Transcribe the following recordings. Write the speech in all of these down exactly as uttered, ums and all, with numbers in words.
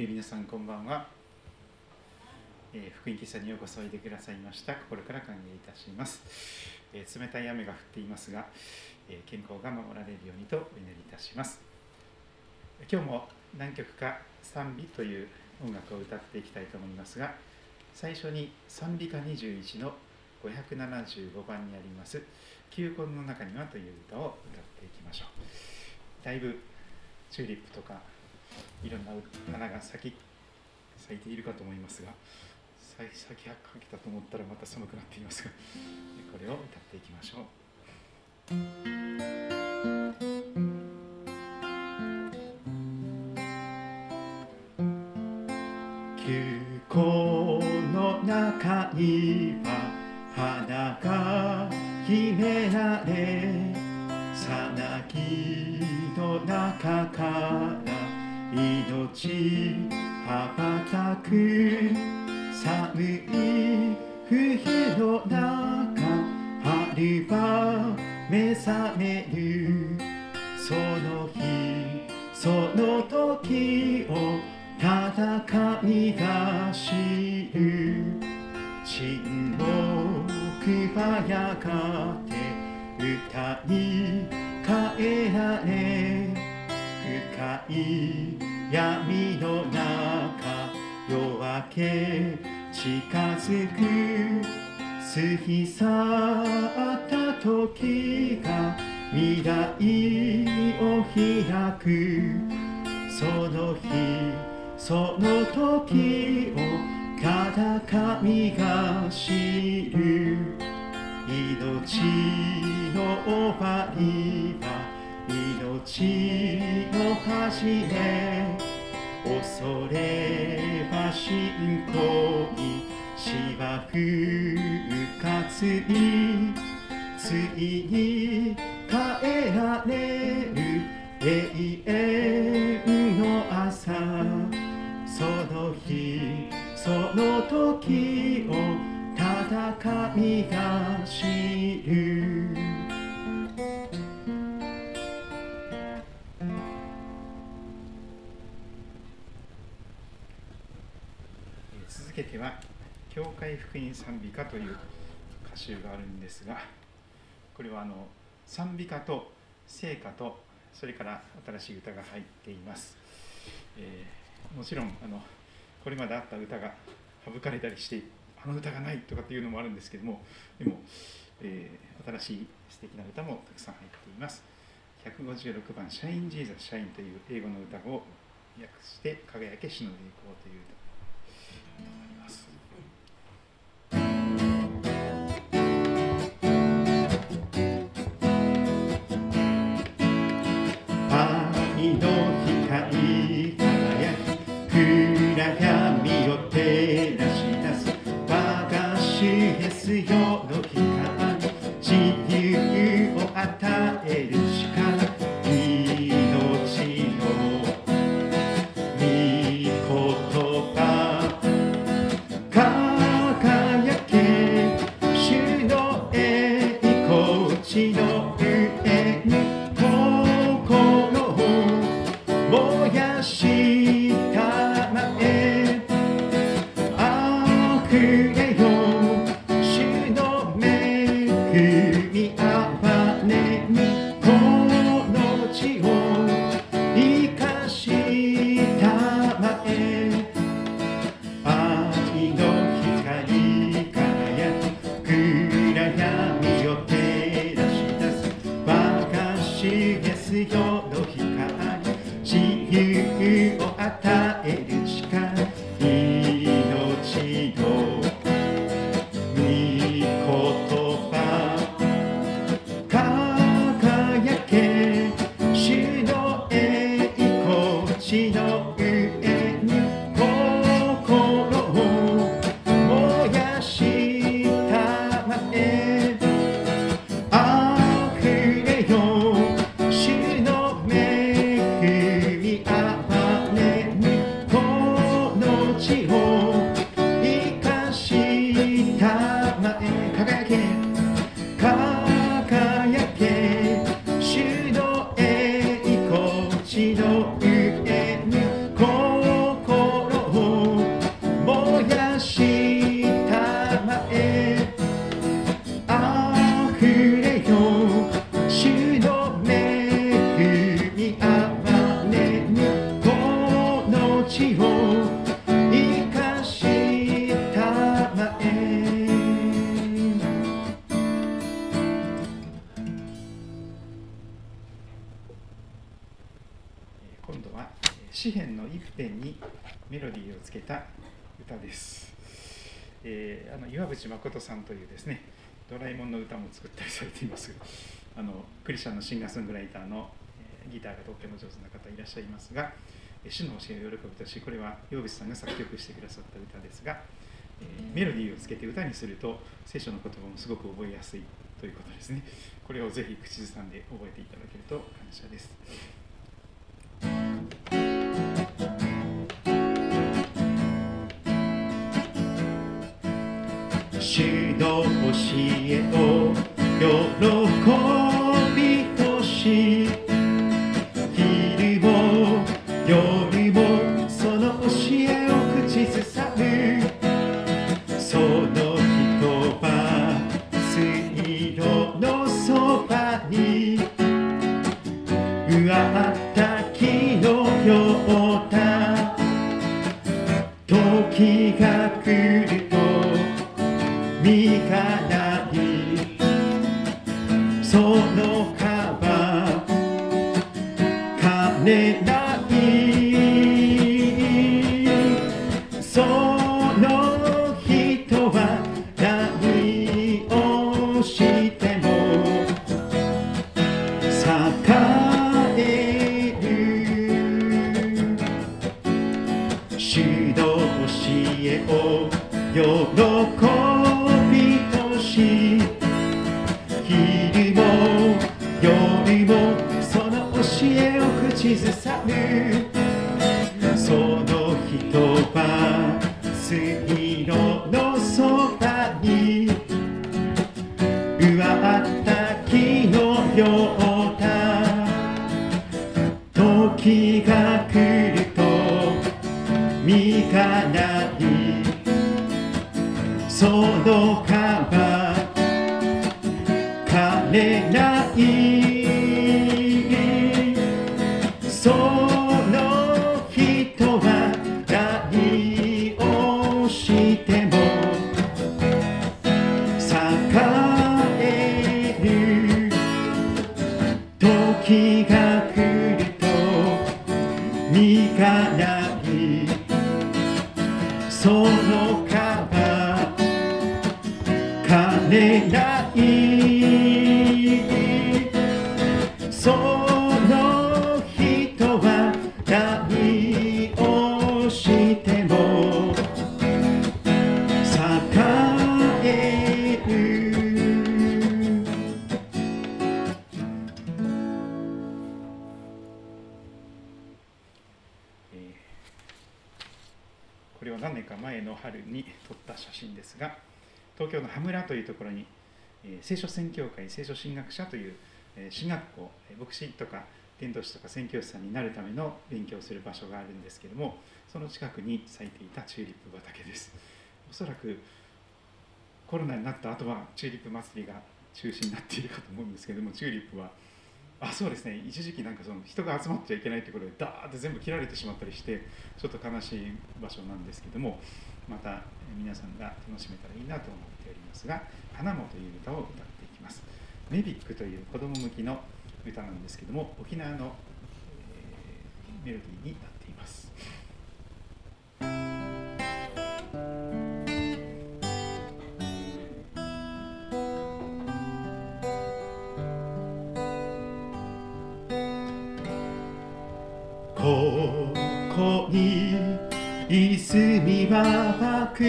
えー、皆さんこんばんは、えー、福音喫茶にようこそおいでくださいました。心から歓迎いたします、えー、冷たい雨が降っていますが、えー、健康が守られるようにとお祈りいたします。今日も何曲か賛美という音楽を歌っていきたいと思いますが、最初に賛美歌にじゅういちのごひゃくななじゅうごばんにあります球根の中にはという歌を歌っていきましょう。だいぶチューリップとかいろんな花が咲き咲いているかと思いますが、咲きかけたと思ったらまた寒くなっていますが、これを歌っていきましょう。球根の中には花が秘められ、さなぎの中から命羽ばたく。寒い冬の中、春は目覚める。その日その時を戦いが知る。沈黙はやがて歌に変えられ、深い闇の中夜明け近づく。過ぎ去った時が未来を開く。その日その時を戦いが知る。命の終わりは命の始め。恐れは信仰に、死は復活に。ついに変えられる永遠の朝。その日その時を戦いが知る。続けては教会福音賛美歌という歌集があるんですが、これはあの賛美歌と聖歌とそれから新しい歌が入っています。えーもちろんあのこれまであった歌が省かれたりして、あの歌がないとかっていうのもあるんですけども、でも、えー、新しい素敵な歌もたくさん入っています。ひゃくごじゅうろくばん「シャイン・ジーザス・シャイン」という英語の歌を訳して「輝け主の栄光」という歌になります。愛の光闇を照らし出す。我が主イエスよの光、自由を与える力。今度は詩編の一辺にメロディーをつけた歌です。えー、あの岩渕誠さんというですね、ドラえもんの歌も作ったりされていますが、あのクリスチャンのシンガーソングライターの、えー、ギターがとっても上手な方いらっしゃいますが、主の教えを喜ぶとし、これは岩渕さんが作曲してくださった歌ですが、えー、メロディーをつけて歌にすると聖書の言葉もすごく覚えやすいということですね。これをぜひ口ずさんで覚えていただけると感謝です。主の教えを喜びとし、昼も夜もその教えを口ずさむ。その言葉水路のそばに植わった木のようだ。時が来ると実がなり、その皮枯れない。その人は何をしても栄える。主の教えを喜ぶ口ずさむ。その言葉水路のそばに植わった木のようだ。時が来ると実がなり、その皮枯れない。時が来ると実がなり、その皮枯れない。その人は何をしても栄える。これは何年か前の春に撮った写真ですが、東京の羽村というところに、えー、聖書宣教会聖書神学者という、えー、神学校、牧師とか伝道師とか宣教師さんになるための勉強をする場所があるんですけれども、その近くに咲いていたチューリップ畑です。おそらくコロナになった後はチューリップ祭りが中止になっているかと思うんですけれども、チューリップはあそうですね、一時期なんかその人が集まっちゃいけないところでダーッて全部切られてしまったりして、ちょっと悲しい場所なんですけども、また皆さんが楽しめたらいいなと思っておりますが、花もという歌を歌っていきます。メビックという子ども向きの歌なんですけども、沖縄の、えー、メロディーになっています。ここに泉は湧く、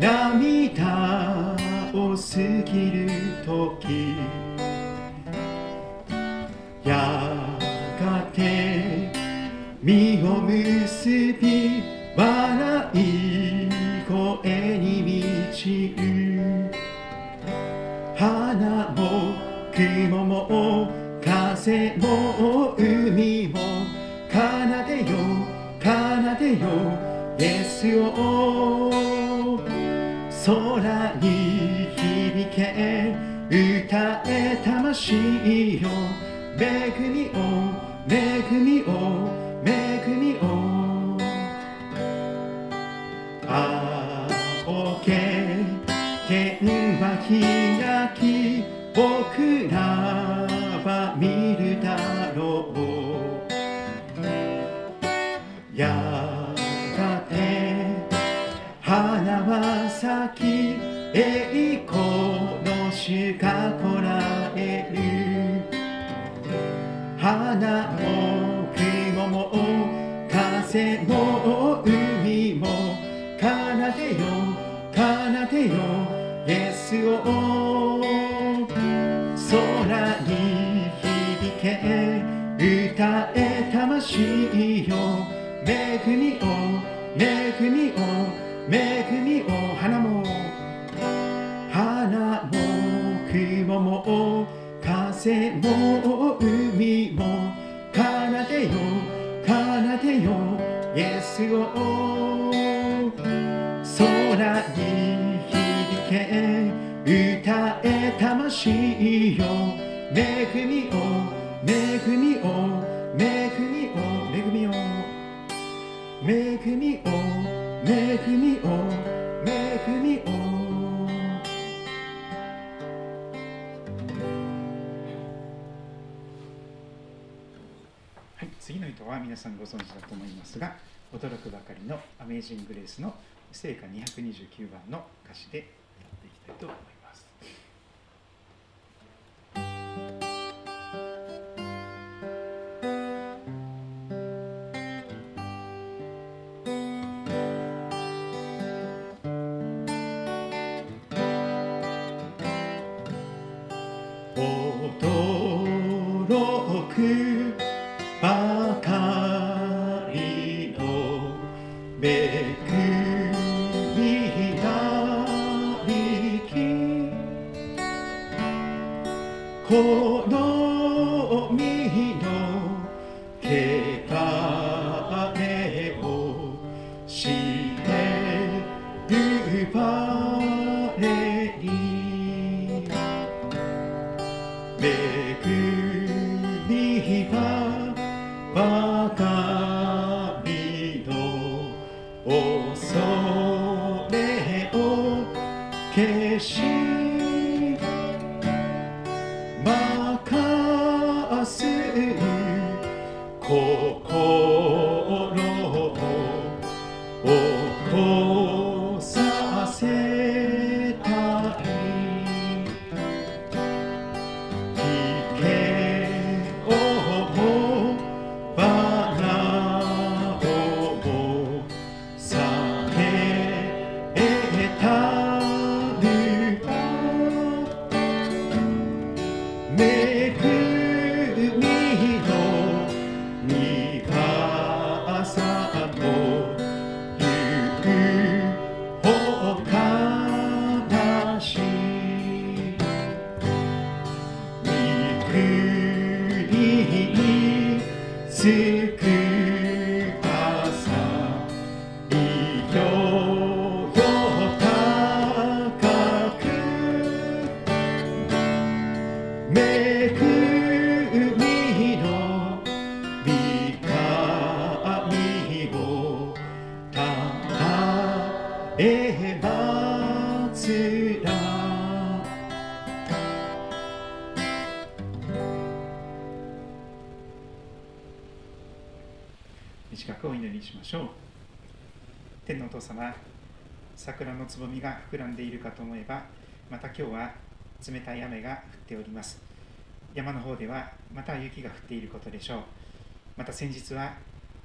涙を過ぎるとき、やがて実を結び笑い声に満ちる。花も雲も風も海も奏でよ奏でよイエスを、空に響け歌え魂よ、恵みを恵みを恵みを。青け天は開き、僕らは見るだろう。しか来ない花も雲も風も海も奏でよ奏でよイエスを空に響け歌え魂よ恵みを恵みを恵みを花も花も雲も風も海も奏でよ奏でよイエスを空に響け歌え魂よ恵みを恵みを恵みを恵みを恵みを恵みを恵みを次の人は皆さんご存知だと思いますが、驚くばかりのアメージングレースの聖歌にひゃくにじゅうきゅうばんの歌詞で歌っていきたいと思います。驚くばかりの恵みなびき、この身の穢れを知ってる彼に恵みはばかりの恐れを消し、任す心を起こさせたい、危険を短くお祈りしましょう。天のお父様、桜のつぼみが膨らんでいるかと思えば、また今日は冷たい雨が降っております。山の方ではまた雪が降っていることでしょう。また先日は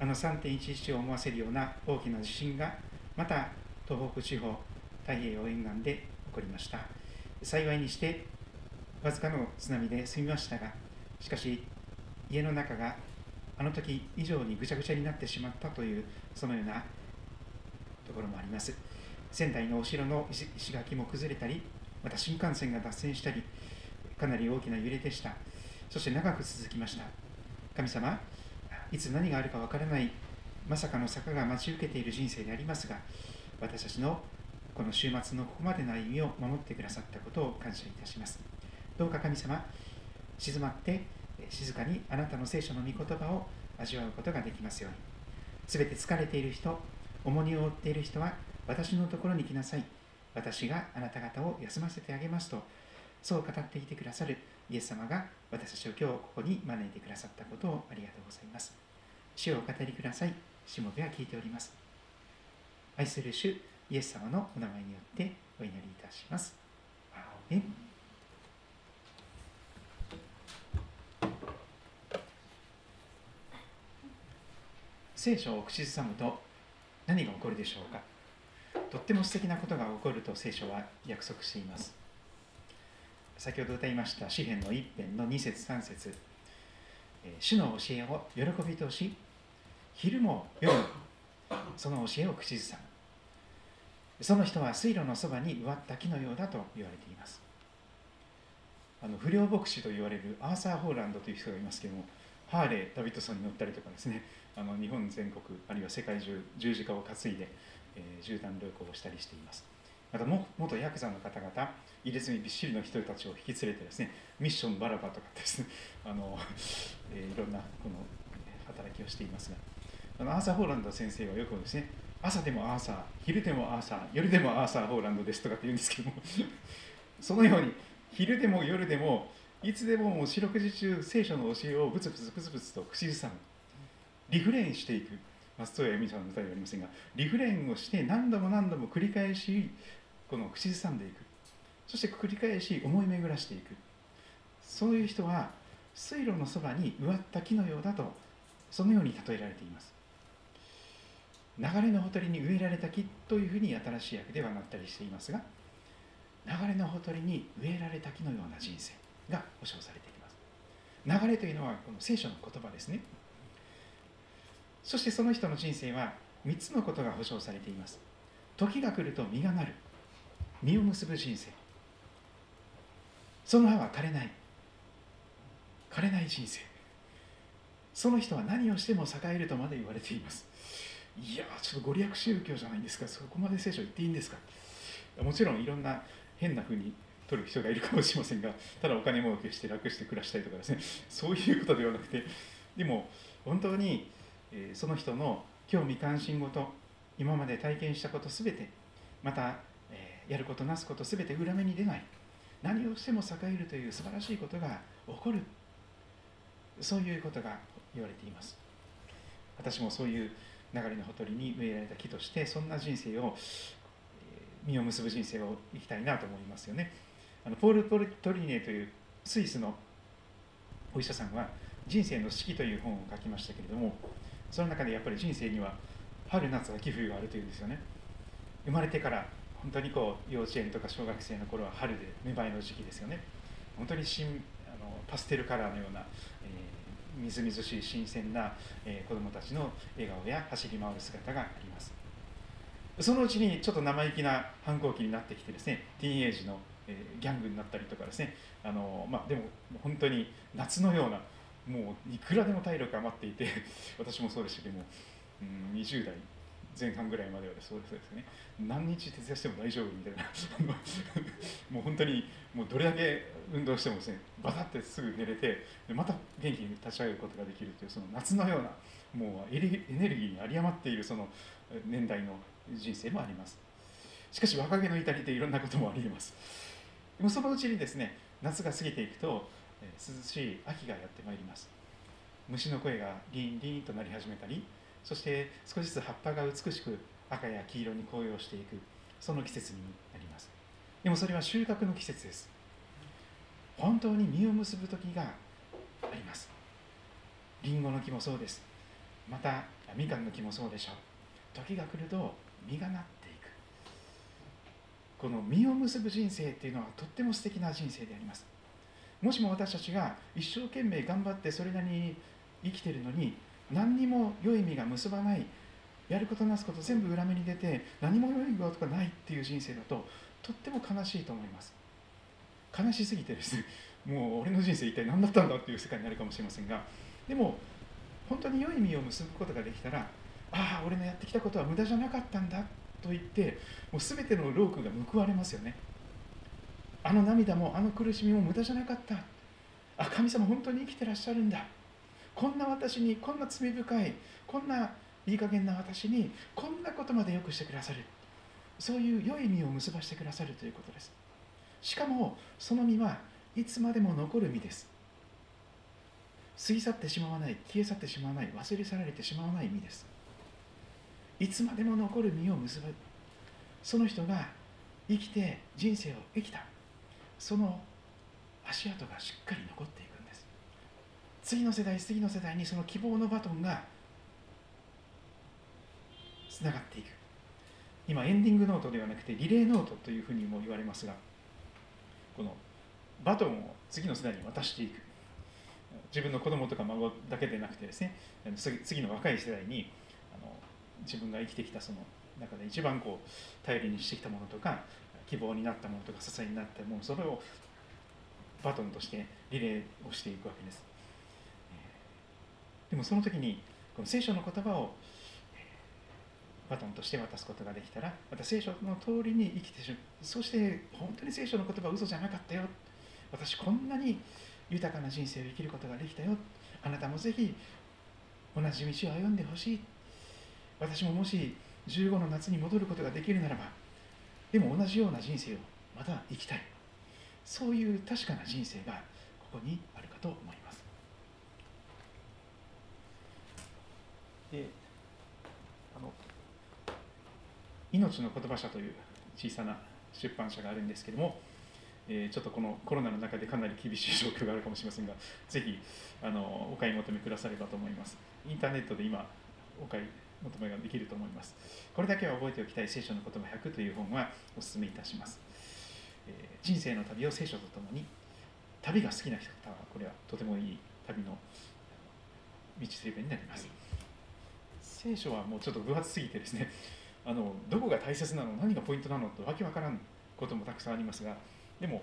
あの さんてんいちいち を思わせるような大きな地震がまた東北地方太平洋沿岸で起こりました。幸いにしてわずかの津波で済みましたが、しかし家の中があの時以上にぐちゃぐちゃになってしまったという、そのようなところもあります。仙台のお城の石垣も崩れたり、また新幹線が脱線したり、かなり大きな揺れでした。そして長く続きました。神様、いつ何があるかわからない、まさかの坂が待ち受けている人生でありますが、私たちのこの週末のここまでの歩みを守ってくださったことを感謝いたします。どうか神様、静まって静かにあなたの聖書の御言葉を味わうことができますように。すべて疲れている人、重荷を負っている人は私のところに来なさい、私があなた方を休ませてあげますと、そう語っていてくださるイエス様が私たちを今日ここに招いてくださったことをありがとうございます。主をお語りください。しもべは聞いております。愛する主イエス様のお名前によってお祈りいたします。アーメン。聖書を口ずさむと何が起こるでしょうか。とっても素敵なことが起こると聖書は約束しています。先ほど歌いました詩篇の一編のにせつさんせつ、主の教えを喜びとし、昼も夜もその教えを口ずさむ。その人は水路のそばに植わった木のようだと言われています。あの不良牧師と言われるアーサー・ホーランドという人がいますけれども、ハーレー・ダビッドソンに乗ったりとかですね、あの日本全国あるいは世界中十字架を担いで、えー、絨毯旅行をしたりしています。また元ヤクザの方々、入れ墨びっしりの人たちを引き連れてですね、ミッションバラバとかですね、あの、えー、いろんなこの働きをしていますが、あのアーサー・ホーランド先生はよくですね、朝でもアーサー、昼でもアーサー、夜でもアーサー・ホーランドですとかって言うんですけどもそのように昼でも夜でもいつでももう四六時中聖書の教えをブツブツブツブツと口ずさむ、リフレインしていく、松任谷由実さんの歌ではありませんが、リフレインをして何度も何度も繰り返しこの口ずさんでいく、そして繰り返し思い巡らしていく。そういう人は水路のそばに植わった木のようだと、そのように例えられています。流れのほとりに植えられた木というふうに新しい訳ではなったりしていますが、流れのほとりに植えられた木のような人生が保証されています。流れというのはこの聖書の言葉ですね。そしてその人の人生はみっつのことが保証されています。時が来ると実がなる、実を結ぶ人生、その葉は枯れない、枯れない人生、その人は何をしても栄えるとまで言われています。いやー、ちょっとご利益宗教じゃないんですか、そこまで聖書言っていいんですか。もちろんいろんな変な風に取る人がいるかもしれませんが、ただお金儲けして楽して暮らしたいとかですね、そういうことではなくて、でも本当にその人の興味関心ごと、今まで体験したことすべて、またやることなすことすべて裏目に出ない、何をしても栄えるという素晴らしいことが起こる、そういうことが言われています。私もそういう流れのほとりに植えられた木として、そんな人生を、実を結ぶ人生を生きたいなと思いますよね。あのポール・ポルトリネというスイスのお医者さんは人生の四季という本を書きましたけれども、その中でやっぱり人生には春夏秋冬があるというんですよね。生まれてから本当にこう幼稚園とか小学生の頃は春で芽生えの時期ですよね。本当に新あのパステルカラーのような、えー、みずみずしい新鮮な、えー、子どもたちの笑顔や走り回る姿があります。そのうちにちょっと生意気な反抗期になってきてですね、ティーンエイジの、えー、ギャングになったりとかですね、あのーまあ、でも本当に夏のような、もういくらでも体力余っていて、私もそうでしたけども、うん、にじゅうだいぜんはんぐらいまではそうですね、何日徹夜しても大丈夫みたいなもう本当にもうどれだけ運動してもですね、バタってすぐ寝れて、また元気に立ち上げることができるという、その夏のような、もうエネルギーに有り余っているその年代の人生もあります。しかし若気の至りでいろんなこともあります。でもそのうちにですね、夏が過ぎていくと、えー、涼しい秋がやってまいります。虫の声がリンリンと鳴り始めたり、そして少しずつ葉っぱが美しく赤や黄色に紅葉していく、その季節になります。でもそれは収穫の季節です。本当に実を結ぶ時があります。リンゴの木もそうです。またみかんの木もそうでしょう。時が来ると実がなっていく。この実を結ぶ人生っていうのはとっても素敵な人生であります。もしも私たちが一生懸命頑張ってそれなりに生きているのに、何にも良い実が結ばない、やることなすこと全部裏目に出て何も良いことがないっていう人生だと、とっても悲しいと思います。悲しすぎてですね、もう俺の人生一体何だったんだっていう世界になるかもしれませんが、でも本当に良い実を結ぶことができたら、ああ俺のやってきたことは無駄じゃなかったんだと言って、もう全ての労苦が報われますよね。あの涙もあの苦しみも無駄じゃなかった、あ神様本当に生きてらっしゃるんだ、こんな私に、こんな罪深い、こんないい加減な私にこんなことまでよくしてくださる、そういう良い実を結ばしてくださるということです。しかもその実はいつまでも残る実です。過ぎ去ってしまわない、消え去ってしまわない、忘れ去られてしまわない実です。いつまでも残る実を結ぶ、その人が生きて人生を生きた、その足跡がしっかり残っていくんです。次の世代次の世代にその希望のバトンがつながっていく。今エンディングノートではなくてリレーノートというふうにも言われますが、このバトンを次の世代に渡していく、自分の子供とか孫だけでなくてですね、次の若い世代にあの自分が生きてきたその中で一番こう頼りにしてきたものとか希望になったものとか支えになったもの、それをバトンとしてリレーをしていくわけです。でもその時にこの聖書の言葉をバトンとして渡すことができたら、また聖書の通りに生きてしまう。そして本当に聖書の言葉は嘘じゃなかったよ、私こんなに豊かな人生を生きることができたよ、あなたもぜひ同じ道を歩んでほしい、私ももしじゅうごの夏に戻ることができるならば、でも同じような人生をまた生きたい、そういう確かな人生がここにあるかと思います。で、あの命の言葉社という小さな出版社があるんですけれども、えー、ちょっとこのコロナの中でかなり厳しい状況があるかもしれませんが、ぜひあのお買い求めくださればと思います。インターネットで今お買い求めができると思います。これだけは覚えておきたい聖書の言葉ひゃくという本はお勧めいたします。えー、人生の旅を聖書とともに、旅が好きな人はこれはとてもいい旅の道しるべになります。聖書はもうちょっと分厚すぎてですね、あのどこが大切なの、何がポイントなのとわけわからんこともたくさんありますが、でも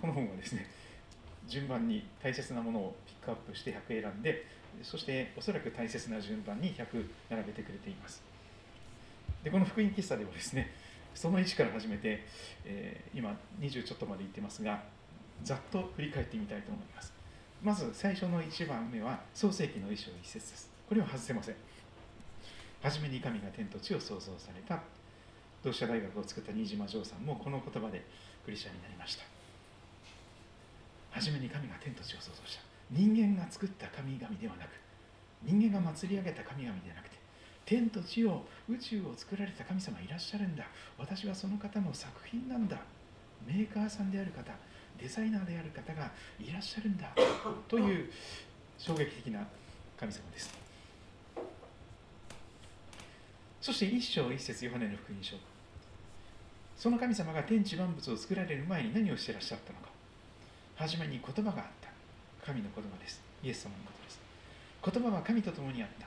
この本はですね、順番に大切なものをピックアップしてひゃく選んで、そしておそらく大切な順番にひゃく並べてくれています。でこの福音喫茶ではですね、そのいちから始めて、えー、今にじゅうちょっとまでいってますが、ざっと振り返ってみたいと思います。まず最初のいちばんめは創世記のいっ章いっ節です。これは外せません。はじめに神が天と地を創造された。同志社大学を作った新島丈さんもこの言葉でクリスチャンになりました。はじめに神が天と地を創造した。人間が作った神々ではなく、人間が祭り上げた神々ではなくて、天と地を、宇宙を作られた神様いらっしゃるんだ、私はその方の作品なんだ、メーカーさんである方、デザイナーである方がいらっしゃるんだという衝撃的な神様です。そして一章一節、ヨハネの福音書。その神様が天地万物を作られる前に何をしてらっしゃったのか。はじめに言葉があった。神の言葉です。イエス様のことです。言葉は神と共にあった。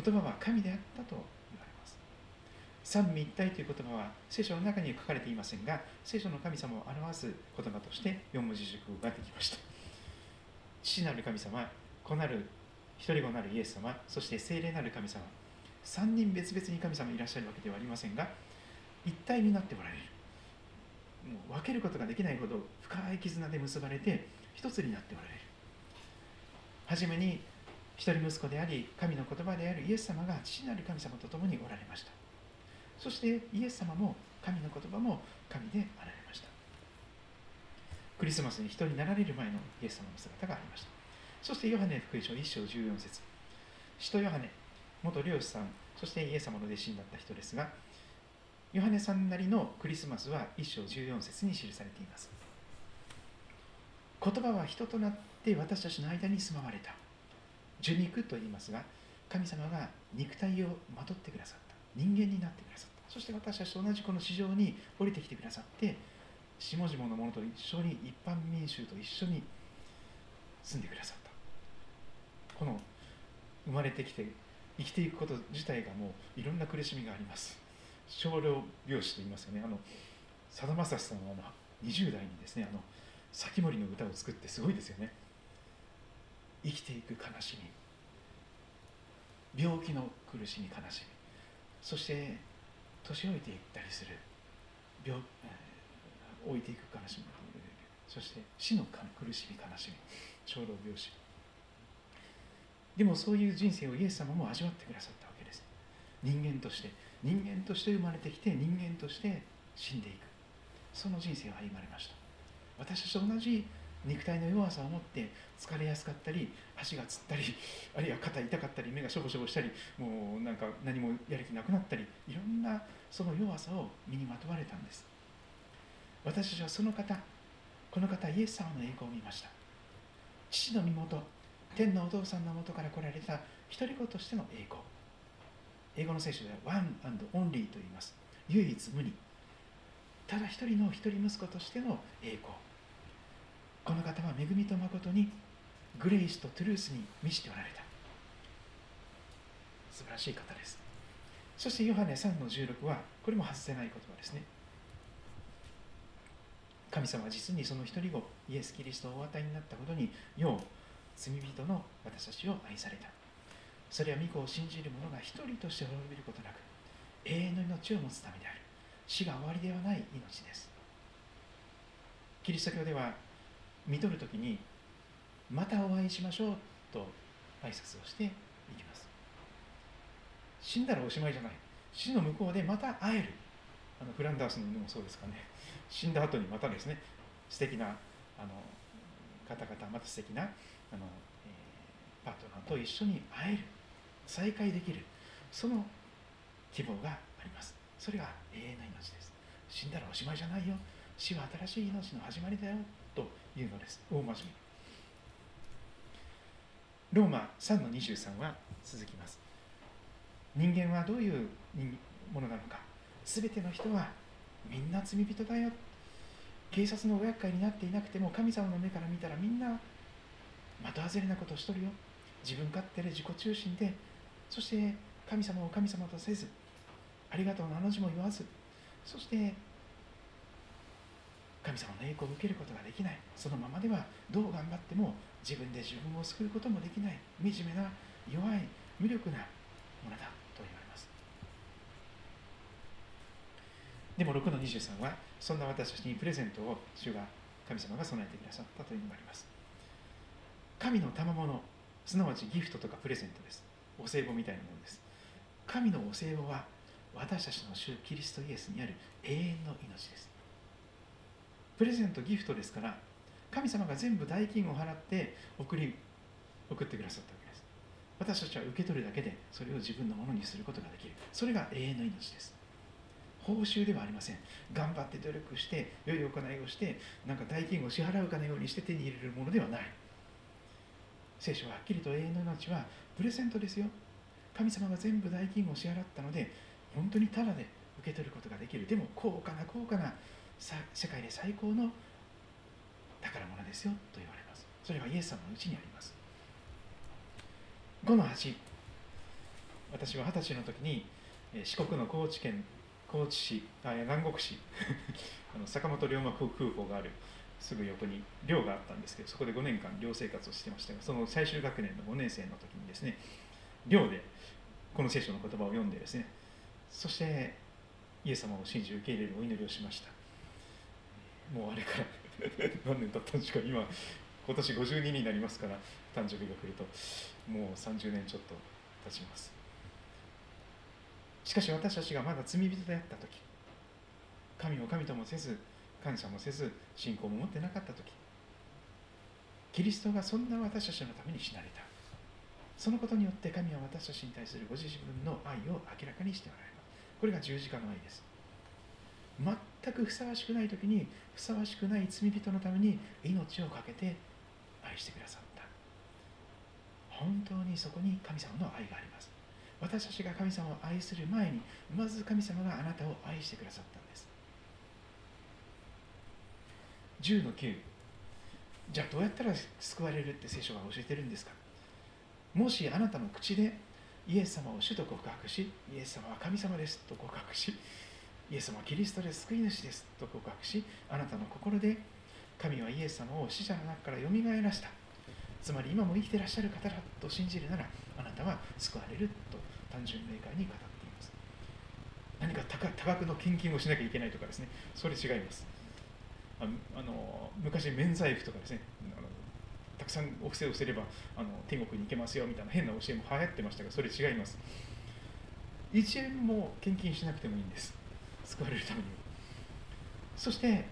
言葉は神であったと言われます。三位一体という言葉は聖書の中には書かれていませんが、聖書の神様を表す言葉として四文字熟語ができました。父なる神様、子なる、一人子なるイエス様、そして聖霊なる神様。三人別々に神様いらっしゃるわけではありませんが、一体になっておられる。もう分けることができないほど深い絆で結ばれて一つになっておられる。はじめに一人息子であり神の言葉であるイエス様が父なる神様と共におられました。そしてイエス様も神の言葉も神であられました。クリスマスに人になられる前のイエス様の姿がありました。そしてヨハネ福音書いっ章じゅうよん節。使徒ヨハネ、元漁師さん、そしてイエス様の弟子になった人ですが、ヨハネさんなりのクリスマスは一章じゅうよん節に記されています。言葉は人となって私たちの間に住まわれた。受肉と言いますが、神様が肉体をまとってくださった。人間になってくださった。そして私たちと同じこの地上に降りてきてくださって、下々の者と一緒に、一般民衆と一緒に住んでくださった。この生まれてきて生きていくこと自体がもういろんな苦しみがあります。少量病死と言いますよね。あのさだまさしさんはにじゅう代にですね、あの先森の歌を作ってすごいですよね。生きていく悲しみ、病気の苦しみ、悲しみ、そして年老いていったりする病、老いていく悲しみ、そして死の苦しみ、悲しみ、少量病死。でもそういう人生をイエス様も味わってくださったわけです。人間として、人間として生まれてきて、人間として死んでいく。その人生を歩まれました。私たちと同じ肉体の弱さを持って、疲れやすかったり、足がつったり、あるいは肩痛かったり、目がしょぼしょぼしたり、もうなんか何もやる気なくなったり、いろんなその弱さを身にまとわれたんです。私たちはその方、この方、イエス様の栄光を見ました。父の身元、天のお父さんの元から来られた一人子としての栄光、英語の聖書ではワン&オンリーと言います。唯一無二、ただ一人の一人息子としての栄光、この方は恵みと誠にグレイスとトゥルースに満ちておられた素晴らしい方です。そしてヨハネ さんのじゅうろく はこれも外せない言葉ですね。神様は実にその一人子イエス・キリストをお与えになったことによう罪人の私たちを愛された。それは御子を信じる者が一人として滅びることなく永遠の命を持つためである。死が終わりではない命です。キリスト教では見とるときにまたお会いしましょうと挨拶をしていきます。死んだらおしまいじゃない、死の向こうでまた会える。あのフランダースの犬もそうですかね、死んだ後にまたですね、素敵なあの方々、また素敵なあの、えー、パートナーと一緒に会える、再会できる、その希望があります。それが永遠の命です。死んだらおしまいじゃないよ、死は新しい命の始まりだよというのです。大真面目。ローマ さんのにじゅうさん は続きます。人間はどういうものなのか。すべての人はみんな罪人だよ。警察のお厄介になっていなくても神様の目から見たらみんな的外れなことをしとるよ。自分勝手で自己中心で、そして神様を神様とせず、ありがとうのあの字も言わず、そして神様の栄光を受けることができない。そのままではどう頑張っても自分で自分を救うこともできない、惨めな、弱い、無力なものだと言われます。でも ろくのにじゅうさん はそんな私たちにプレゼントを主が、神様が備えてくださったというのがあります。神の賜物、すなわちギフトとかプレゼントです。お歳暮みたいなものです。神のお歳暮は私たちの主キリストイエスにある永遠の命です。プレゼント、ギフトですから、神様が全部代金を払って送り送ってくださったわけです。私たちは受け取るだけでそれを自分のものにすることができる。それが永遠の命です。報酬ではありません。頑張って努力して良い行いをして、なんか代金を支払うかのようにして手に入れるものではない。聖書ははっきりと永遠の命はプレゼントですよ。神様が全部代金を支払ったので本当にタダで受け取ることができる。でも高価な高価な世界で最高の宝物ですよと言われます。それはイエス様のうちにあります。 ごのはち、 私ははたちの時に四国の高知県高知市、あ、南国市あの坂本龍馬空港があるすぐ横に寮があったんですけど、そこでごねんかん寮生活をしてましたが、その最終学年のごねんせいの時にですね、寮でこの聖書の言葉を読んでですね、そしてイエス様を信じ受け入れるお祈りをしました。もうあれから何年経ったんですか。今今年ごじゅうにになりますから、誕生日が来るともうさんじゅうねんちょっと経ちます。しかし私たちがまだ罪人であった時、神を神ともせず感謝もせず信仰も持ってなかった時、キリストがそんな私たちのために死なれた。そのことによって神は私たちに対するご自分の愛を明らかにしておられます。これが十字架の愛です。全くふさわしくない時にふさわしくない罪人のために命を懸けて愛してくださった。本当にそこに神様の愛があります。私たちが神様を愛する前に、まず神様があなたを愛してくださったんです。じゅうのきゅう、じゃあどうやったら救われるって聖書が教えてるんですか。もしあなたの口でイエス様を主と告白し、イエス様は神様ですと告白し、イエス様はキリストで救い主ですと告白し、あなたの心で神はイエス様を死者の中からよみがえらした、つまり今も生きていらっしゃる方だと信じるなら、あなたは救われると単純明快に語っています。何か多額の献金をしなきゃいけないとかですね、それ違います。ああの昔免罪符とかですね、あのたくさんお布施をすればあの天国に行けますよみたいな変な教えも流行ってましたが、それ違います。いちえんも献金しなくてもいいんです、救われるためには。そして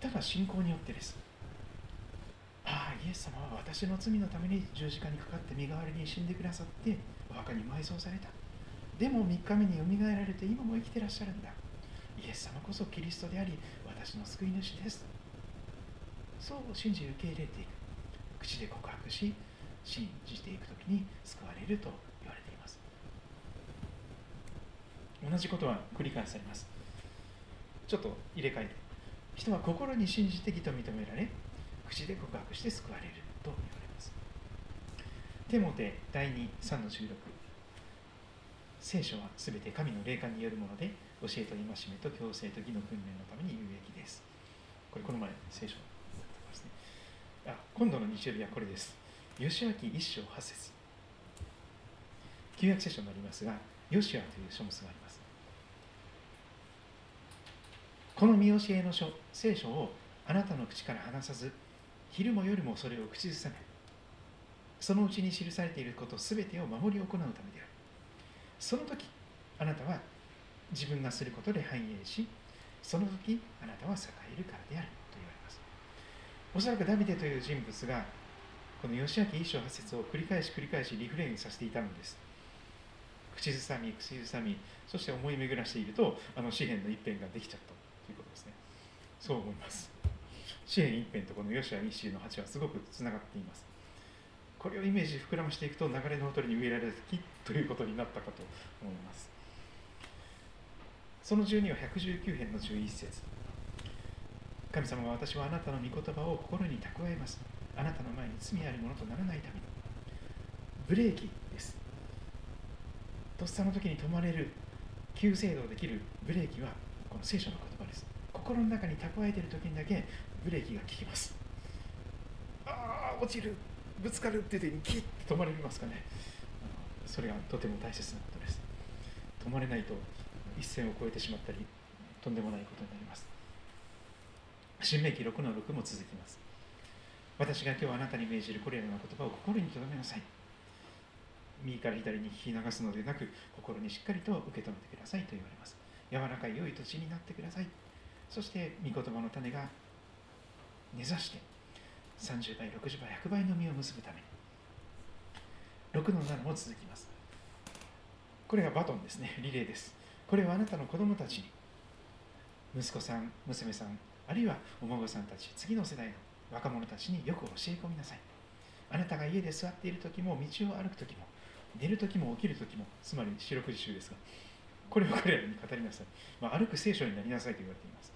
ただ信仰によってです。ああ、イエス様は私の罪のために十字架にかかって身代わりに死んでくださってお墓に埋葬された。でもみっかめによみがえられて今も生きてらっしゃるんだ。イエス様こそキリストであり私の救い主です。そう信じ受け入れていく。口で告白し、信じていくときに救われると言われています。同じことは繰り返されます。ちょっと入れ替えて、人は心に信じて義と認められ、口で告白して救われると言われます。テモテ第 に、さんのじゅうろく、聖書はすべて神の霊感によるもので、教えと戒めと強制と義の訓練のために有益です。これこの前聖書だったんですね。あ、今度の日曜日はこれです。ヨシュア記いっしょうはっせつ、旧約聖書になりますが、ヨシュアという書物があります。この見教えの書、聖書をあなたの口から離さず、昼も夜もそれを口ずさない。そのうちに記されていることすべてを守り行うためである。その時、あなたは自分がすることで繁栄し、その時、あなたは栄えるからであると言われます。おそらくダビデという人物が、このヨシュア記いっしょうはっせつを繰り返し繰り返しリフレインさせていたのです。口ずさみ、口ずさみ、そして思い巡らしていると、あの詩篇の一編ができちゃったということですね。そう思います。詩篇一編とこのヨシュアいっしょうのはちはすごくつながっています。これをイメージ膨らましていくと、流れのほとりに植えられた木ということになったかと思います。そのじゅうにはひゃくじゅうきゅうへんのじゅういっせつ、神様は私はあなたの御言葉を心に蓄えます。あなたの前に罪あるものとならないために。ブレーキです。とっさの時に止まれる、急制動できるブレーキはこの聖書の言葉です。心の中に蓄えている時にだけブレーキが効きます。ああ、落ちる、ぶつかるって時にキッと止まれますかね。それがとても大切なことです。止まれないと一線を越えてしまったり、とんでもないことになります。申命記 ろくのろく も続きます。私が今日あなたに命じるこれらの言葉を心に留めなさい。右から左に引き流すのでなく、心にしっかりと受け止めてくださいと言われます。柔らかい良い土地になってください。そして御言葉の種が根ざしてさんじゅうばい、ろくじゅうばい、ひゃくばいの実を結ぶために。ろくのななも続きます。これがバトンですね、リレーです。これはあなたの子供たちに、息子さん、娘さん、あるいはお孫さんたち、次の世代の若者たちによく教え込みなさい。あなたが家で座っているときも、道を歩くときも、寝るときも起きるときも、つまり四六時中ですが、これを彼らに語りなさい。まあ、歩く聖書になりなさいと言われています。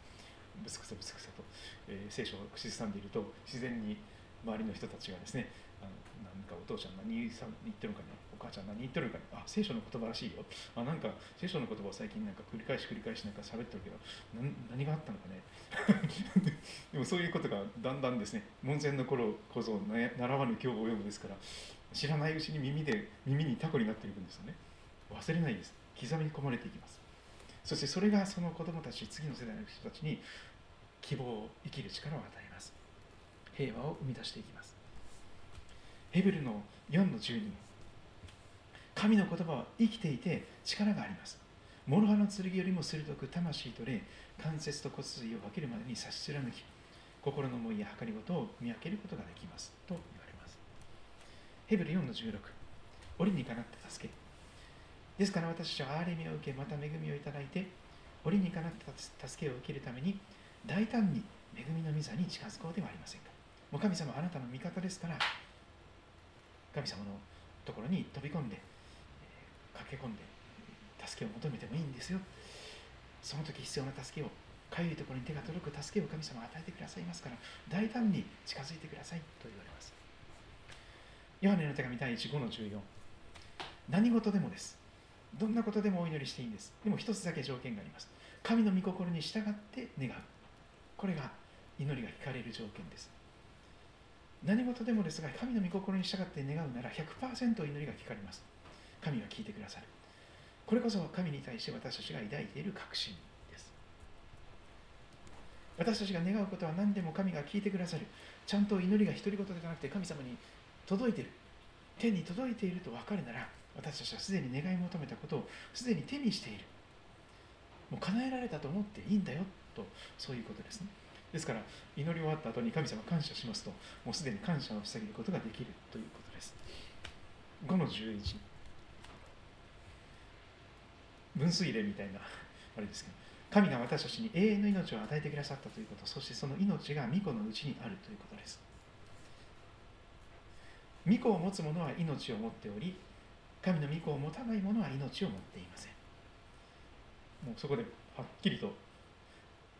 ブツクサブツクサと、えー、聖書を口ずさんでいると、自然に周りの人たちがですね、あのなんかお父ちゃん何言ってるのかね、お母ちゃん何言ってるのかね、あ、聖書の言葉らしいよ、あ、なんか聖書の言葉を最近なんか繰り返し繰り返しなんか喋ってるけど、何があったのかねでもそういうことがだんだんですね、門前の頃こそ習わぬ教を読むですから、知らないうちに耳で耳にタコになっていくんですよね。忘れないです。刻み込まれていきます。そしてそれがその子供たち、次の世代の人たちに希望を、生きる力を与えます。平和を生み出していきます。ヘブルのよんのじゅうに、神の言葉は生きていて力があります。モロハの剣よりも鋭く、魂と霊、関節と骨髄を分けるまでに差し貫き、心の思いや計りごとを見分けることができますと言われます。ヘブルよんのじゅうろく、折にかなって助け、ですから私たちは憐れみを受け、また恵みをいただいて、折にかなって助けを受けるために、大胆に恵みの御座に近づこうではありませんか。もう神様はあなたの味方ですから、神様のところに飛び込んで、駆け込んで助けを求めてもいいんですよ。その時必要な助けを、かゆいところに手が届く助けを神様は与えてくださいますから、大胆に近づいてくださいと言われます。ヨハネの手紙第 いち、ごのじゅうよん、何事でもです。どんなことでもお祈りしていいんです。でも一つだけ条件があります。神の御心に従って願う。これが祈りが聞かれる条件です。何事でもですが、神の御心に従って願うなら ひゃくパーセント 祈りが聞かれます。神は聞いてくださる。これこそ神に対して私たちが抱いている確信です。私たちが願うことは何でも神が聞いてくださる。ちゃんと祈りが独り言ではなくて、神様に届いている、手に届いていると分かるなら、私たちはすでに願い求めたことをすでに手にしている。もう叶えられたと思っていいんだよと、そういうことですね。ですから、祈り終わった後に神様感謝しますと、もうすでに感謝を捧げることができるということです。ごのじゅういち、分水嶺みたいなあれですけど、神が私たちに永遠の命を与えてくださったということ、そしてその命が御子のうちにあるということです。御子を持つ者は命を持っており、神の御子を持たない者は命を持っていません。もうそこではっきりと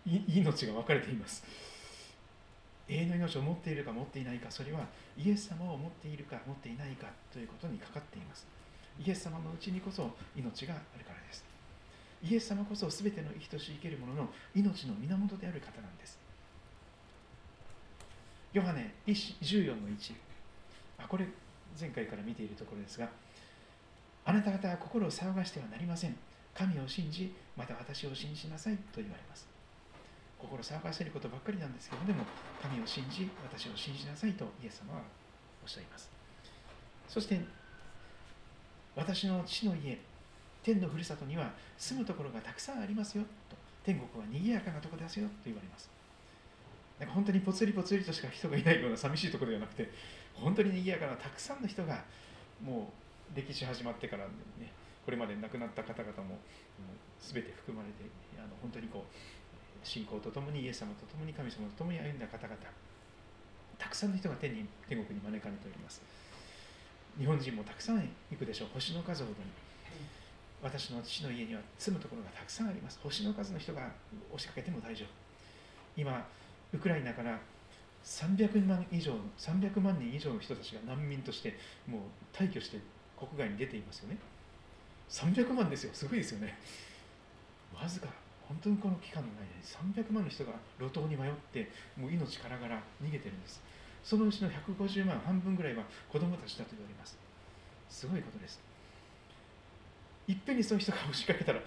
命が分かれています。永遠の命を持っているか持っていないか、それはイエス様を持っているか持っていないかということにかかっています。イエス様のうちにこそ命があるからです。イエス様こそ全ての生きとし生けるものの命の源である方なんです。ヨハネ じゅうよんのいち、 あ、これ前回から見ているところですが、あなた方は心を騒がしてはなりません。神を信じ、また私を信じなさいと言われます。心を騒がせることばっかりなんですけれども、神を信じ、私を信じなさいとイエス様はおっしゃいます。そして、私の父の家、天のふるさとには住むところがたくさんありますよと、天国は賑やかなところですよと言われます。なんか本当にぽつりぽつりとしか人がいないような寂しいところではなくて、本当に賑やかなたくさんの人が、もう歴史始まってからね、これまで亡くなった方々も全て含まれて、あの本当にこう信仰とともにイエス様とともに神様とともに歩んだ方々、たくさんの人が天に天国に招かれております。日本人もたくさん行くでしょう。星の数ほどに私の父の家には住むところがたくさんあります。星の数の人が押しかけても大丈夫。今ウクライナからさんびゃくまん以上さんびゃくまんにんいじょうの人たちが難民としてもう退去して国外に出ていますよね。さんびゃくまんですよ。すごいですよね。わずか本当にこの期間の間にさんびゃくまんの人が路頭に迷って、もう命からがら逃げてるんです。そのうちのひゃくごじゅうまん、半分ぐらいは子供たちだと言われます。すごいことです。いっぺんにそういう人が押しかけたら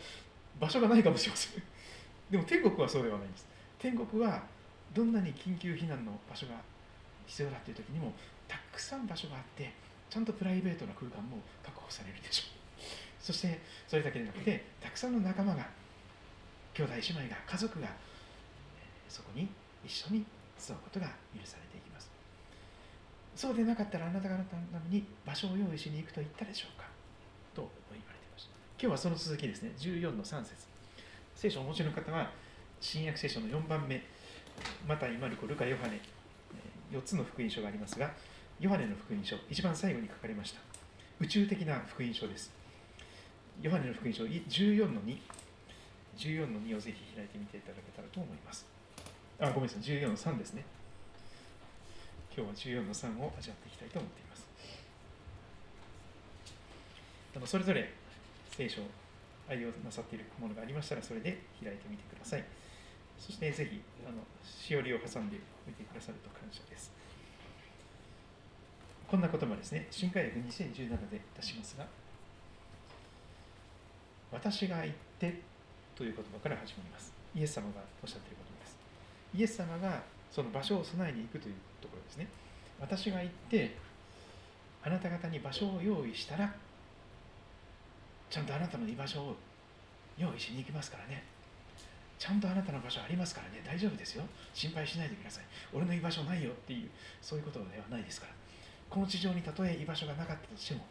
場所がないかもしれません。でも天国はそうではないんです。天国はどんなに緊急避難の場所が必要だという時にも、たくさん場所があって、ちゃんとプライベートな空間も確保されるでしょう。そしてそれだけでなくて、たくさんの仲間が、兄弟姉妹が、家族がそこに一緒に集うことが許されていきます。そうでなかったらあなた方のために場所を用意しに行くと言ったでしょうかと言われていました。今日はその続きですね。じゅうよんのさんせつ、聖書をお持ちの方は新約聖書のよんばんめ、マタイ、マルコ、ルカ、ヨハネ、よっつの福音書がありますが、ヨハネの福音書、一番最後に書かれました宇宙的な福音書です。ヨハネの福音書 じゅうよんのに、 じゅうよんのにをぜひ開いてみていただけたらと思います。あ、ごめんなさい、じゅうよんのさんですね。今日はじゅうよんのさんを味わっていきたいと思っています。でもそれぞれ聖書を愛用なさっているものがありましたら、それで開いてみてください。そしてぜひあのしおりを挟んでおいてくださると感謝です。こんな言葉ですね。新海訳にせんじゅうななで出しますが、私が言ってという言葉から始まります。イエス様がおっしゃっている言葉です。イエス様がその場所を備えに行くというところですね。私が言って、あなた方に場所を用意したら、ちゃんとあなたの居場所を用意しに行きますからね。ちゃんとあなたの場所ありますからね。大丈夫ですよ。心配しないでください。俺の居場所ないよっていう、そういうことではないですから。この地上にたとえ居場所がなかったとしても、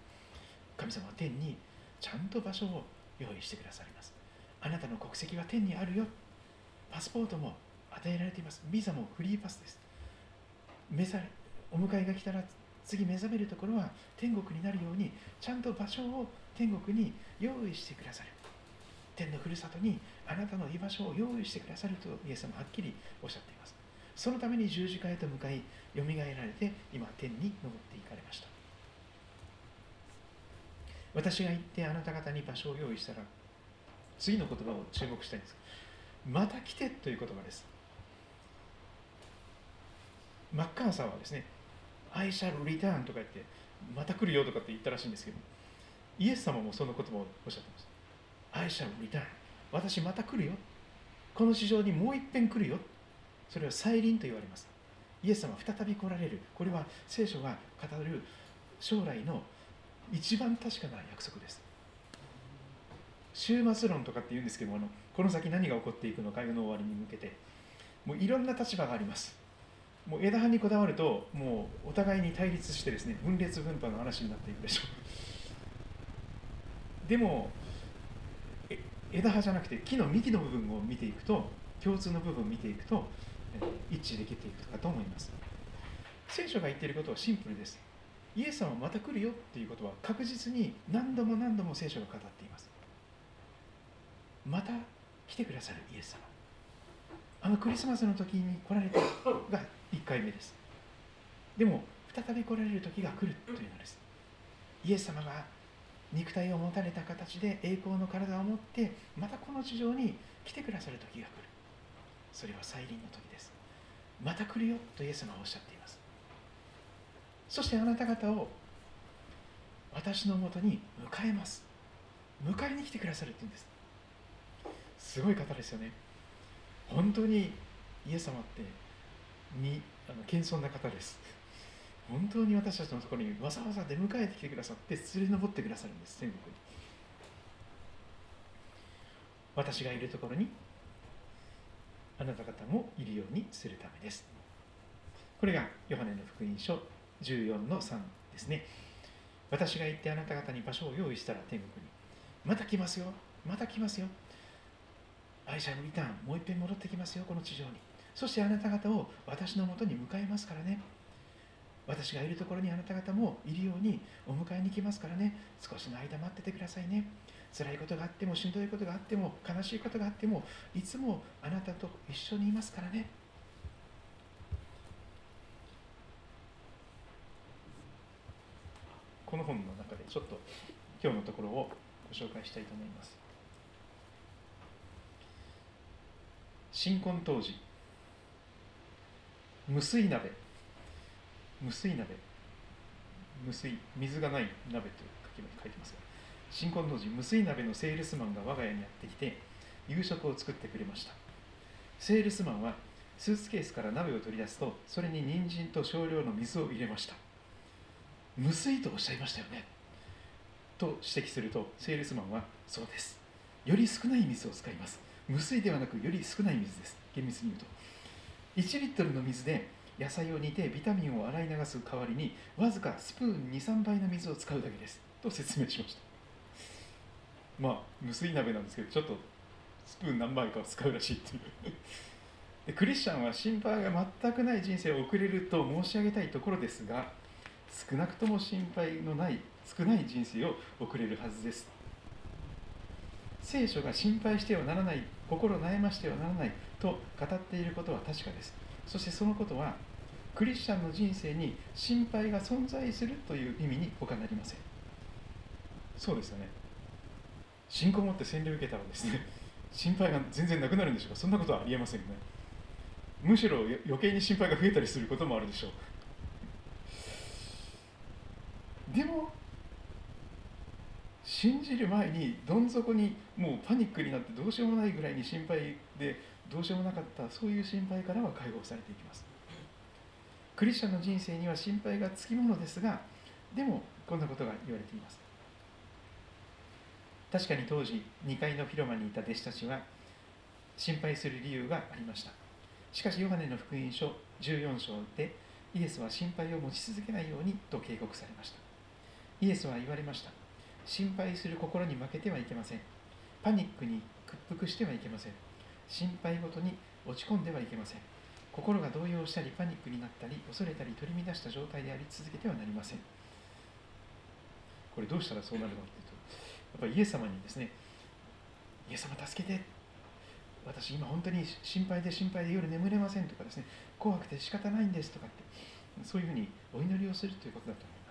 神様は天にちゃんと場所を用意してくださいます。あなたの国籍は天にあるよ。パスポートも与えられています。ビザもフリーパスです。目覚め、お迎えが来たら次目覚めるところは天国になるように、ちゃんと場所を天国に用意してくださる。天のふるさとにあなたの居場所を用意してくださるとイエス様ははっきりおっしゃっています。そのために十字架へと向かい、よみがえられて今天に昇っていかれました。私が言ってあなた方に場所を用意したら、次の言葉を注目したいんです。また来てという言葉です。マッカーサーはですね、I shall return とか言って、また来るよとかって言ったらしいんですけど、イエス様もその言葉をおっしゃってました。I shall return。私また来るよ。この地上にもう一遍来るよ。それは再臨と言われます。イエス様は再び来られる。これは聖書が語る将来の一番確かな約束です。終末論とかって言うんですけど、あのこの先何が起こっていくのか、世の終わりに向けてもういろんな立場があります。もう枝葉にこだわると、もうお互いに対立してですね、分裂分派の話になっていくでしょう。でもえ枝葉じゃなくて木の幹の部分を見ていくと、共通の部分を見ていくと一致できていくかと思います。聖書が言っていることはシンプルです。イエス様はまた来るよっていうことは確実に何度も何度も聖書が語っています。また来てくださるイエス様、あのクリスマスの時に来られたがいっかいめです。でも再び来られる時が来るというのです。イエス様が肉体を持たれた形で栄光の体を持ってまたこの地上に来てくださる時が来る。それは再臨の時です。また来るよとイエス様はおっしゃっています。そしてあなた方を私のもとに迎えます。迎えに来てくださるって言うんです。すごい方ですよね。本当にイエス様ってにあの謙遜な方です。本当に私たちのところにわざわざ出迎えてきてくださって連れ上ってくださるんです。天国に私がいるところにあなた方もいるようにするためです。これがヨハネの福音書 じゅうよんのさん ですね。私が行ってあなた方に場所を用意したら天国にまた来ますよ、また来ますよ、アイシャルリターン、もう一遍戻ってきますよこの地上に。そしてあなた方を私のもとに迎えますからね。私がいるところにあなた方もいるようにお迎えに来ますからね。少しの間待っててくださいね。辛いことがあっても、しんどいことがあっても、悲しいことがあっても、いつもあなたと一緒にいますからね。この本の中でちょっと今日のところをご紹介したいと思います。新婚当時、無水鍋、無水鍋、無水、水がない鍋と書いてますが、新婚当時、無水鍋のセールスマンが我が家にやってきて夕食を作ってくれました。セールスマンはスーツケースから鍋を取り出すと、それに人参と少量の水を入れました。無水とおっしゃいましたよねと指摘すると、セールスマンはそうです、より少ない水を使います、無水ではなくより少ない水です、厳密に言うといちリットルの水で野菜を煮てビタミンを洗い流す代わりにわずかスプーン にさんばいの水を使うだけですと説明しました。まあ無水鍋なんですけど、ちょっとスプーン何倍かを使うらしいっていうでクリスチャンは心配が全くない人生を送れると申し上げたいところですが、少なくとも心配のない少ない人生を送れるはずです。聖書が心配してはならない、心悩ましてはならないと語っていることは確かです。そしてそのことは、クリスチャンの人生に心配が存在するという意味に他なりません。そうですよね。信仰を持って洗礼を受けたらですね、心配が全然なくなるんでしょうか。そんなことはありえませんよね。むしろ余計に心配が増えたりすることもあるでしょう。でも、信じる前にどん底にもうパニックになってどうしようもないぐらいに心配でどうしようもなかった、そういう心配からは解放されていきます。クリスチャンの人生には心配がつきものですが、でもこんなことが言われています。確かに当時にかいの広間にいた弟子たちは心配する理由がありました。しかしヨハネの福音書じゅうよんしょうでイエスは心配を持ち続けないようにと警告されました。イエスは言われました。心配する心に負けてはいけません。パニックに屈服してはいけません。心配ごとに落ち込んではいけません。心が動揺したりパニックになったり恐れたり取り乱した状態であり続けてはなりません。これどうしたらそうなるのっていうと、やっぱりイエス様にですね、イエス様助けて、私今本当に心配で心配で夜眠れませんとかですね、怖くて仕方ないんですとかって、そういうふうにお祈りをするということだと思います。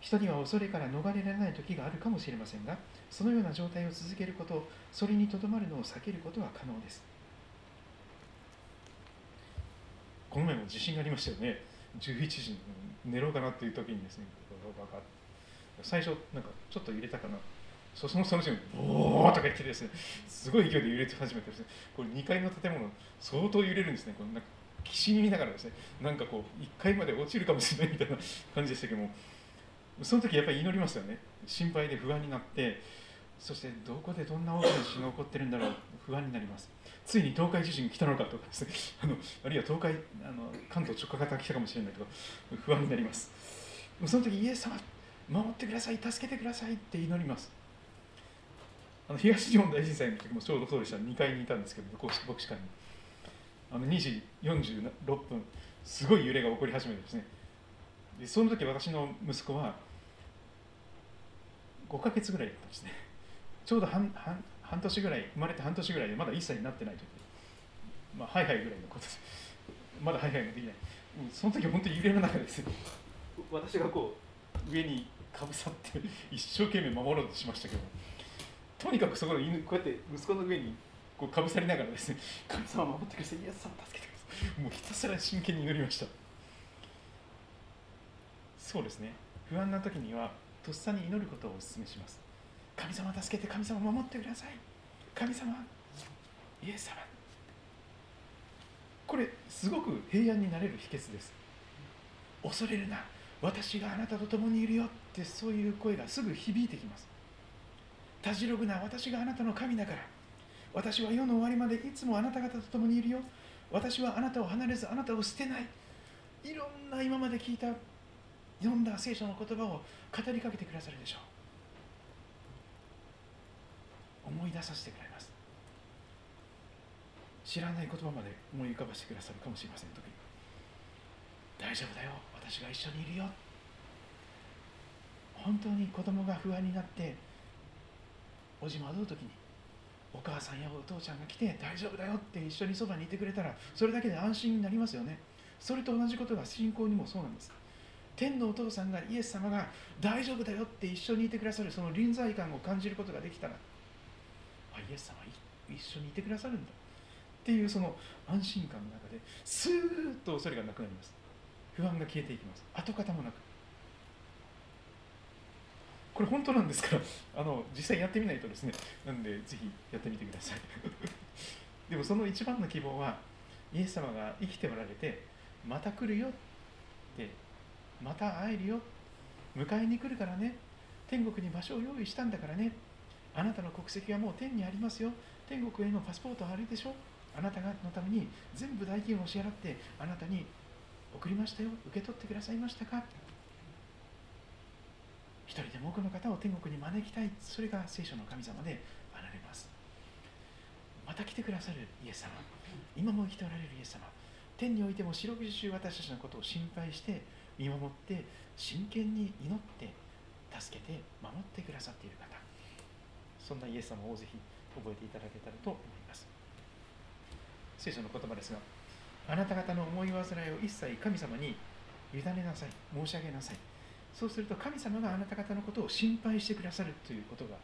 人には恐れから逃れられない時があるかもしれませんが、そのような状態を続けること、それにとどまるのを避けることは可能です。この前も地震がありましたよね。じゅういちじに寝ろうかなという時にですね、最初なんかちょっと揺れたかな、そのその瞬間ボーッとか言ってですね、すごい勢いで揺れて始めてですね、これにかいの建物相当揺れるんですね。このなんかきしみながらですね、なんかこういっかいまで落ちるかもしれないみたいな感じでしたけども。その時やっぱり祈りますよね。心配で不安になって、そしてどこでどんな大きな地震が起こってるんだろう、不安になります。ついに東海地震が来たのかとかですね、あのあるいは東海あの関東直下型が来たかもしれないとか不安になります。その時イエス様守ってください、助けてくださいって祈ります。あの東日本大震災の時もちょうどそうでした。にかいにいたんですけど、牧師館にあのにじよんじゅうろっぷんすごい揺れが起こり始めてですね、でその時私の息子はごかげつぐらいだったんですね。ちょうど半、半、半年ぐらい、生まれて半年ぐらいでまだいっさいになってない時、まあ、ハイハイぐらいのことです。まだハイハイができない。その時は本当に揺れの中です。私がこう上にかぶさって一生懸命守ろうとしましたけど、とにかくそこの犬、こうやって息子の上にこうかぶさりながらですね、神様を守ってください、イエス様を助けてください、もうひたすら真剣に祈りました。そうですね、不安な時にはとっさに祈ることをお勧めします。神様助けて、神様守ってください、神様、イエス様。これすごく平安になれる秘訣です。恐れるな、私があなたと共にいるよってそういう声がすぐ響いてきます。たじろぐな、私があなたの神だから、私は世の終わりまでいつもあなた方と共にいるよ、私はあなたを離れずあなたを捨てない。いろんな今まで聞いた、読んだ聖書の言葉を語りかけてくださるでしょう。思い出させてくれます。知らない言葉まで思い浮かばせてくださるかもしれません。時に大丈夫だよ、私が一緒にいるよ。本当に子供が不安になっておじまどうときに、お母さんやお父ちゃんが来て大丈夫だよって一緒にそばにいてくれたら、それだけで安心になりますよね。それと同じことが信仰にもそうなんです。天のお父さんが、イエス様が大丈夫だよって一緒にいてくださる、その臨在感を感じることができたら、あ、イエス様一緒にいてくださるんだっていう、その安心感の中でスーッと恐れがなくなります。不安が消えていきます。跡形もなく。これ本当なんですから、あの実際やってみないとですね、なんでぜひやってみてください。でもその一番の希望は、イエス様が生きておられて、また来るよって、また会えるよ、迎えに来るからね、天国に場所を用意したんだからね、あなたの国籍はもう天にありますよ、天国へのパスポートはあれでしょ、あなたのために全部代金を支払って、あなたに送りましたよ、受け取ってくださいましたか。一人でも多くの方を天国に招きたい、それが聖書の神様であられます。また来てくださるイエス様、今も生きておられるイエス様、天においても四六時中私たちのことを心配して見守って真剣に祈って助けて守ってくださっている方、そんなイエス様をぜひ覚えていただけたらと思います。聖書の言葉ですが、あなた方の思い煩いを一切神様に委ねなさい、申し上げなさい。そうすると神様があなた方のことを心配してくださるということが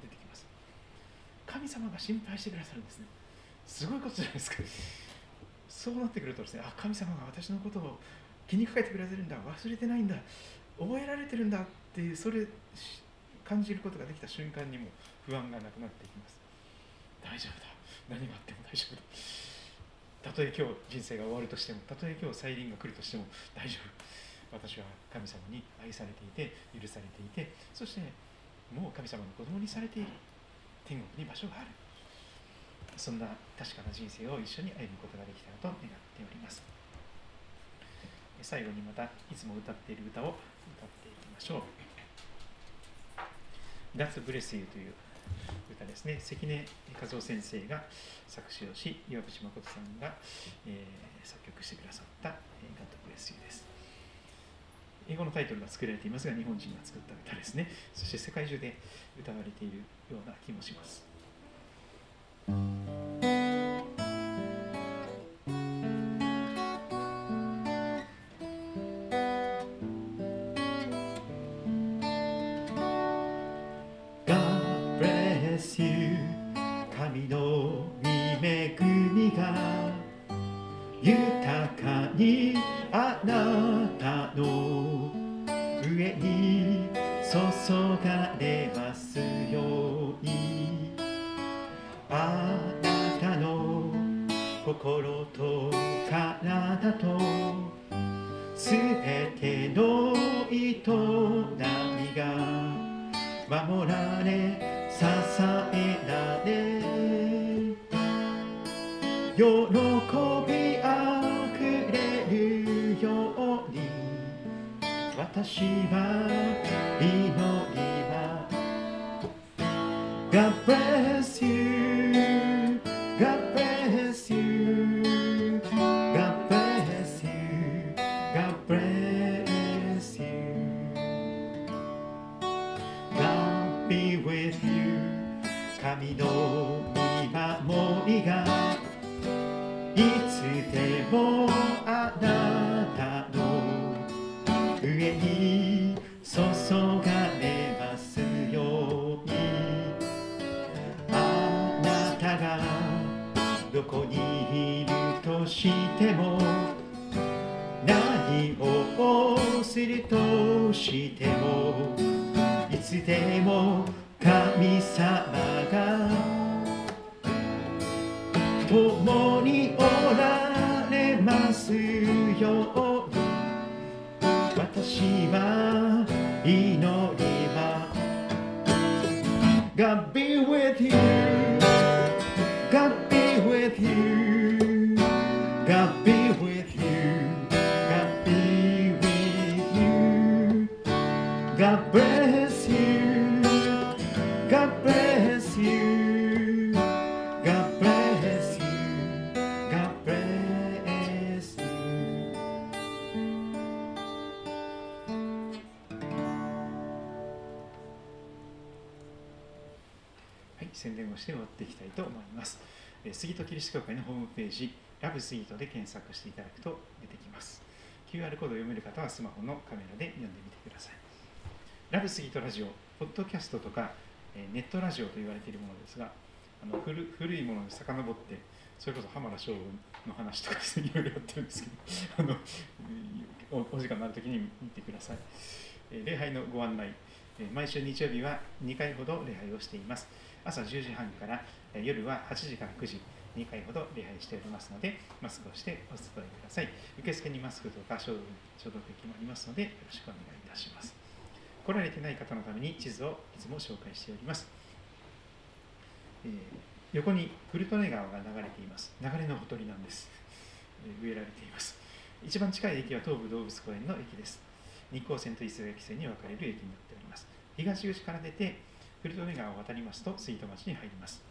出てきます。神様が心配してくださるんですね。すごいことじゃないですか。そうなってくるとですね、あ、神様が私のことを気にかけてくれてるんだ、忘れてないんだ、覚えられてるんだって、それ感じることができた瞬間にも不安がなくなっていきます。大丈夫だ。何があっても大丈夫だ。たとえ今日人生が終わるとしても、たとえ今日再臨が来るとしても大丈夫。私は神様に愛されていて、許されていて、そしてもう神様の子供にされている。天国に場所がある。そんな確かな人生を一緒に歩むことができたらと願っております。最後にまたいつも歌っている歌を歌っていきましょう。That's Bless You という歌ですね。関根和夫先生が作詞をし、岩渕誠さんが、えー、作曲してくださった「God Bless You」です。英語のタイトルが作られていますが、日本人が作った歌ですね。そして世界中で歌われているような気もします。God bless be with you 神の御守りがいつでもあなたの上に注がれますようにあなたがどこにいるとしても何をするとしてもいつでも神様が共におられますように私は祈ります God be with you God be with you God be with you God be with you God bless you God bless you God bless you God bless you はい、宣伝をして終わっていきたいと思います。えー、杉戸キリスト教会のホームページラブスイートで検索していただくと出てきます。キューアール コードを読める方はスマホのカメラで読んでみてください。ラブスイートラジオ、ポッドキャストとかネットラジオと言われているものですが、あの 古, 古いものに遡って、それこそ浜田省吾の話とかですね、いろいろやってるんですけど、あの お, お時間のあるときに見てください。え礼拝のご案内、毎週日曜日はにかいほど礼拝をしています。朝じゅうじはんから夜ははちじからくじ、にかいほど礼拝しておりますので、マスクをしてお伝えください。受付にマスクとか消毒液もありますので、よろしくお願いいたします。来られてない方のために地図をいつも紹介しております。えー、横に古利根川が流れています。流れのほとりなんです。えー、植えられています。一番近い駅は東武動物公園の駅です。日光線と磯崎線に分かれる駅になっております。東口から出て古利根川を渡りますと水戸町に入ります。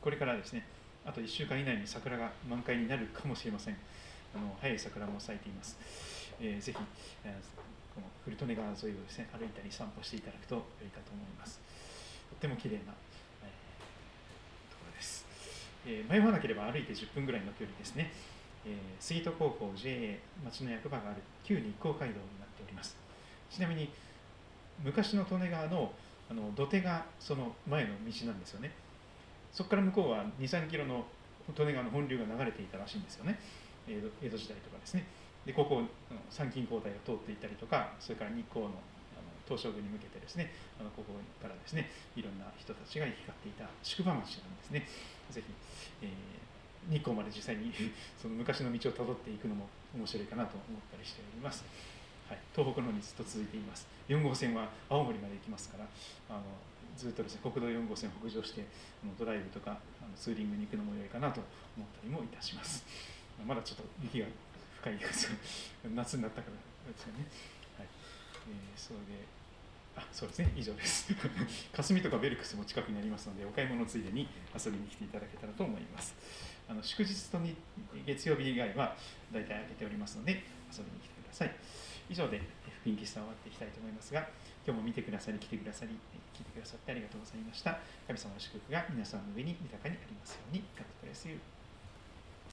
これからですね、あといっしゅうかん以内に桜が満開になるかもしれません。あの早い桜も咲いています。えー、ぜひ、えーこの古利根川沿いをですね、歩いたり散歩していただくとよいかと思います。とっても綺麗な、えー、ところです、えー。迷わなければ歩いてじゅっぷんぐらいの距離ですね。えー、杉戸高校 ジェーエー 町の役場がある旧日光街道になっております。ちなみに昔の利根川のあの土手がその前の道なんですよね。そこから向こうはに、さんキロの利根川の本流が流れていたらしいんですよね。江戸、江戸時代とかですね。でここ参勤交代を通っていたりとか、それから日光の東照宮に向けてですね、あのここからですね、いろんな人たちが行き交っていた宿場町なんですね。ぜひ、えー、日光まで実際にその昔の道をたどっていくのも面白いかなと思ったりしております。はい、東北の方にずっと続いています。よんごうせんは青森まで行きますから、あのずっとですね、国道よんごうせんを北上してドライブとかあのツーリングに行くのも良いかなと思ったりもいたします。まだちょっと雪が深いです夏になったからですよね。はい、えー、それで、あ、そうですね、以上です。霞とかベルクスも近くにありますので、お買い物ついでに遊びに来ていただけたらと思います。あの祝日とに月曜日以外は大体開けておりますので、遊びに来てください。以上で福音喫茶を終わっていきたいと思いますが、今日も見てくださり、来てくださり、聞いてくださってありがとうございました。神様の祝福が皆さんの上に豊かにありますように。God bless you.